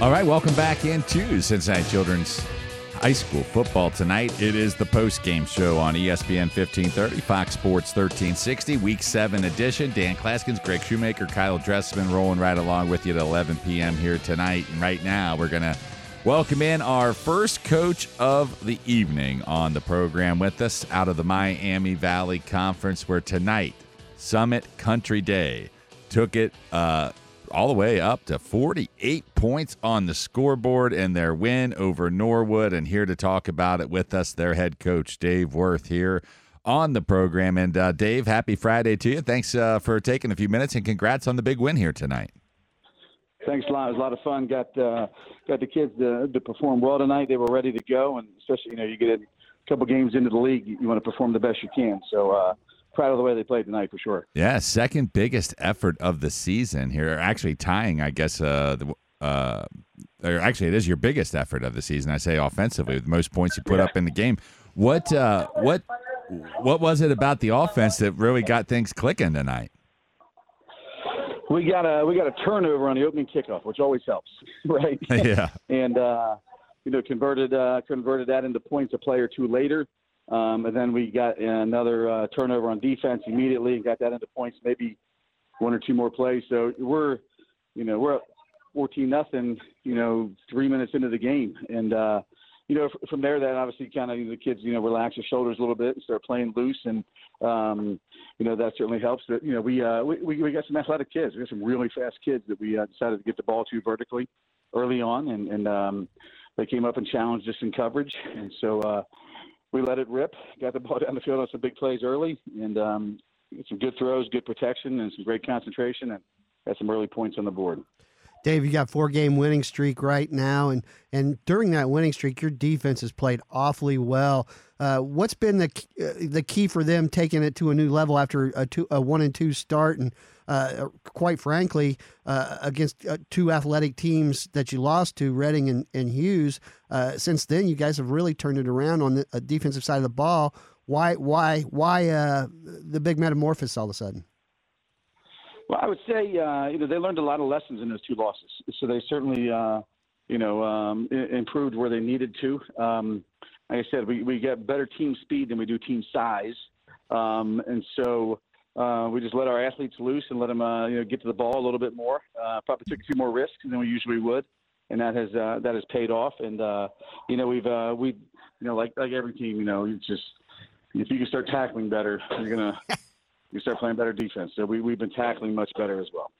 All right, welcome back into Cincinnati Children's High School football tonight. It is the post-game show on ESPN 1530, Fox Sports 1360, Week 7 edition. Dan Clasgens, Greg Shoemaker, Kyle Dressman rolling right along with you at 11 p.m. here tonight. And right now we're going to welcome in our first coach of the evening on the program with us out of the Miami Valley Conference, where tonight Summit Country Day took it all the way up to 48 points on the scoreboard in their win over Norwood. And here to talk about it with us, their head coach, Dave Wirth, here on the program. And Dave, happy Friday to you. Thanks for taking a few minutes, and congrats on the big win here tonight. Thanks a lot. It was a lot of fun. Got the kids to perform well tonight. They were ready to go, and especially, you know, you get a couple games into the league, you want to perform the best you can. So, proud of the way they played tonight, for sure. Yeah, second biggest effort of the season here. Actually tying, I guess, actually it is your biggest effort of the season, I say, offensively, with the most points you put up in the game. What was it about the offense that really got things clicking tonight? We got a turnover on the opening kickoff, which always helps, right? Yeah. And, you know, converted that into points a play or two later. And then we got another turnover on defense immediately and got that into points, maybe one or two more plays. So we're up 14-0, you know, 3 minutes into the game. And, you know, from there, that obviously kind of, you know, the kids, you know, relax their shoulders a little bit and start playing loose. And, you know, that certainly helps. But, you know, we got some athletic kids. We got some really fast kids that we decided to get the ball to vertically early on. And they came up and challenged us in coverage. And so, we let it rip, got the ball down the field on some big plays early, and some good throws, good protection, and some great concentration, and got some early points on the board. Dave, you got 4-game winning streak right now, and during that winning streak, your defense has played awfully well. What's been the key for them taking it to a new level after a 1-2 start, and quite frankly, against two athletic teams that you lost to, Reading and Hughes? Since then, you guys have really turned it around on the defensive side of the ball. Why the big metamorphosis all of a sudden? Well, I would say, you know, they learned a lot of lessons in those two losses. So they certainly, you know, improved where they needed to. Like I said, we got better team speed than we do team size. And so we just let our athletes loose and let them, you know, get to the ball a little bit more. Probably took a few more risks than we usually would. And that has paid off. And, you know, like every team, you know, you just, if you can start tackling better, you're going to – you start playing better defense. So we've been tackling much better as well.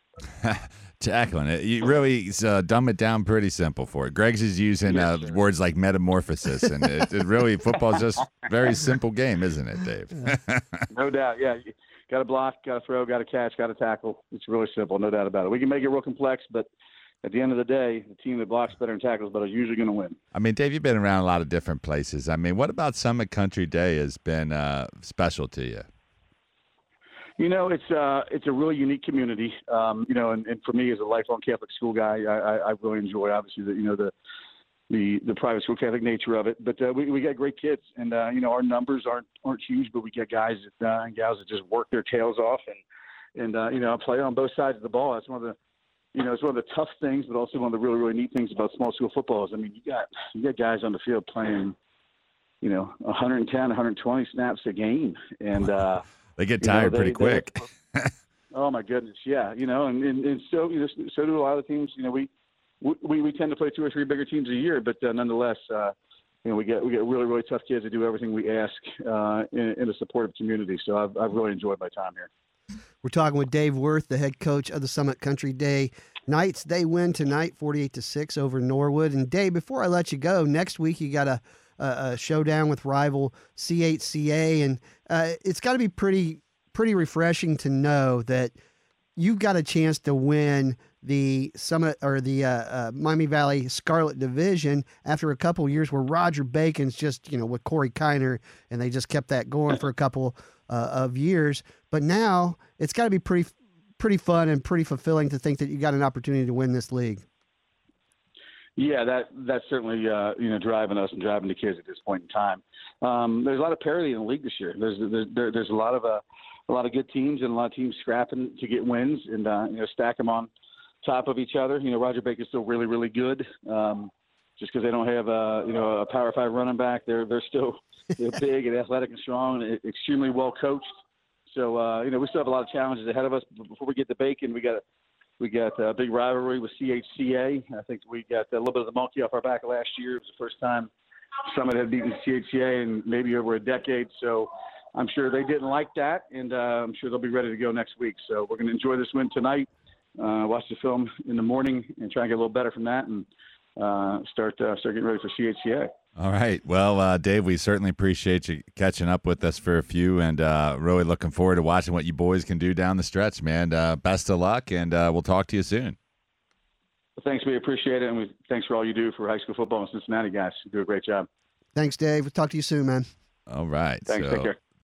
Tackling it. You really dumb it down pretty simple for it. Greg's is using words like metamorphosis. And it really, football's just a very simple game, isn't it, Dave? No doubt, yeah. Got to block, got to throw, got to catch, got to tackle. It's really simple, no doubt about it. We can make it real complex, but at the end of the day, the team that blocks better and tackles better is usually going to win. I mean, Dave, you've been around a lot of different places. I mean, what about Summit Country Day has been special to you? You know, it's a really unique community, you know, and for me as a lifelong Catholic school guy, I really enjoy, obviously, the, you know, the private school Catholic nature of it. But we got great kids, and, you know, our numbers aren't huge, but we got guys and gals that just work their tails off and you know, play on both sides of the ball. That's one of the, you know, it's one of the tough things, but also one of the really, really neat things about small school football is, I mean, you got guys on the field playing, you know, 110, 120 snaps a game. And, they get tired, you know, pretty quick. Oh my goodness, yeah, you know, and so, you know, so do a lot of teams. You know, we tend to play 2 or 3 bigger teams a year, but nonetheless, you know, we get really, really tough kids that do everything we ask in a supportive community. So I've really enjoyed my time here. We're talking with Dave Wirth, the head coach of the Summit Country Day Knights. They win tonight, 48-6 over Norwood. And Dave, before I let you go, next week you got a showdown with rival CHCA, and it's got to be pretty refreshing to know that you've got a chance to win the Summit or the Miami Valley Scarlet Division after a couple of years where Roger Bacon's just, you know, with Corey Kiner, and they just kept that going for a couple of years. But now it's got to be pretty fun and pretty fulfilling to think that you got an opportunity to win this league. Yeah, that's certainly, you know, driving us and driving the kids at this point in time. There's a lot of parity in the league this year. There's a lot of good teams and a lot of teams scrapping to get wins and, you know, stack them on top of each other. You know, Roger Bacon's still really, really good. Just because they don't have a Power 5 running back, they're still big and athletic and strong and extremely well coached. So we still have a lot of challenges ahead of us. Before we get to Bacon, we got a big rivalry with CHCA. I think we got a little bit of the monkey off our back last year. It was the first time Summit had beaten CHCA in maybe over a decade. So I'm sure they didn't like that, and I'm sure they'll be ready to go next week. So we're going to enjoy this win tonight, watch the film in the morning, and try and get a little better from that and start getting ready for CHCA. All right. Well, Dave, we certainly appreciate you catching up with us for a few, and really looking forward to watching what you boys can do down the stretch, man. Best of luck, and we'll talk to you soon. Well, thanks. We appreciate it, and thanks for all you do for high school football in Cincinnati, guys. You do a great job. Thanks, Dave. We'll talk to you soon, man. All right. Thanks. Take care.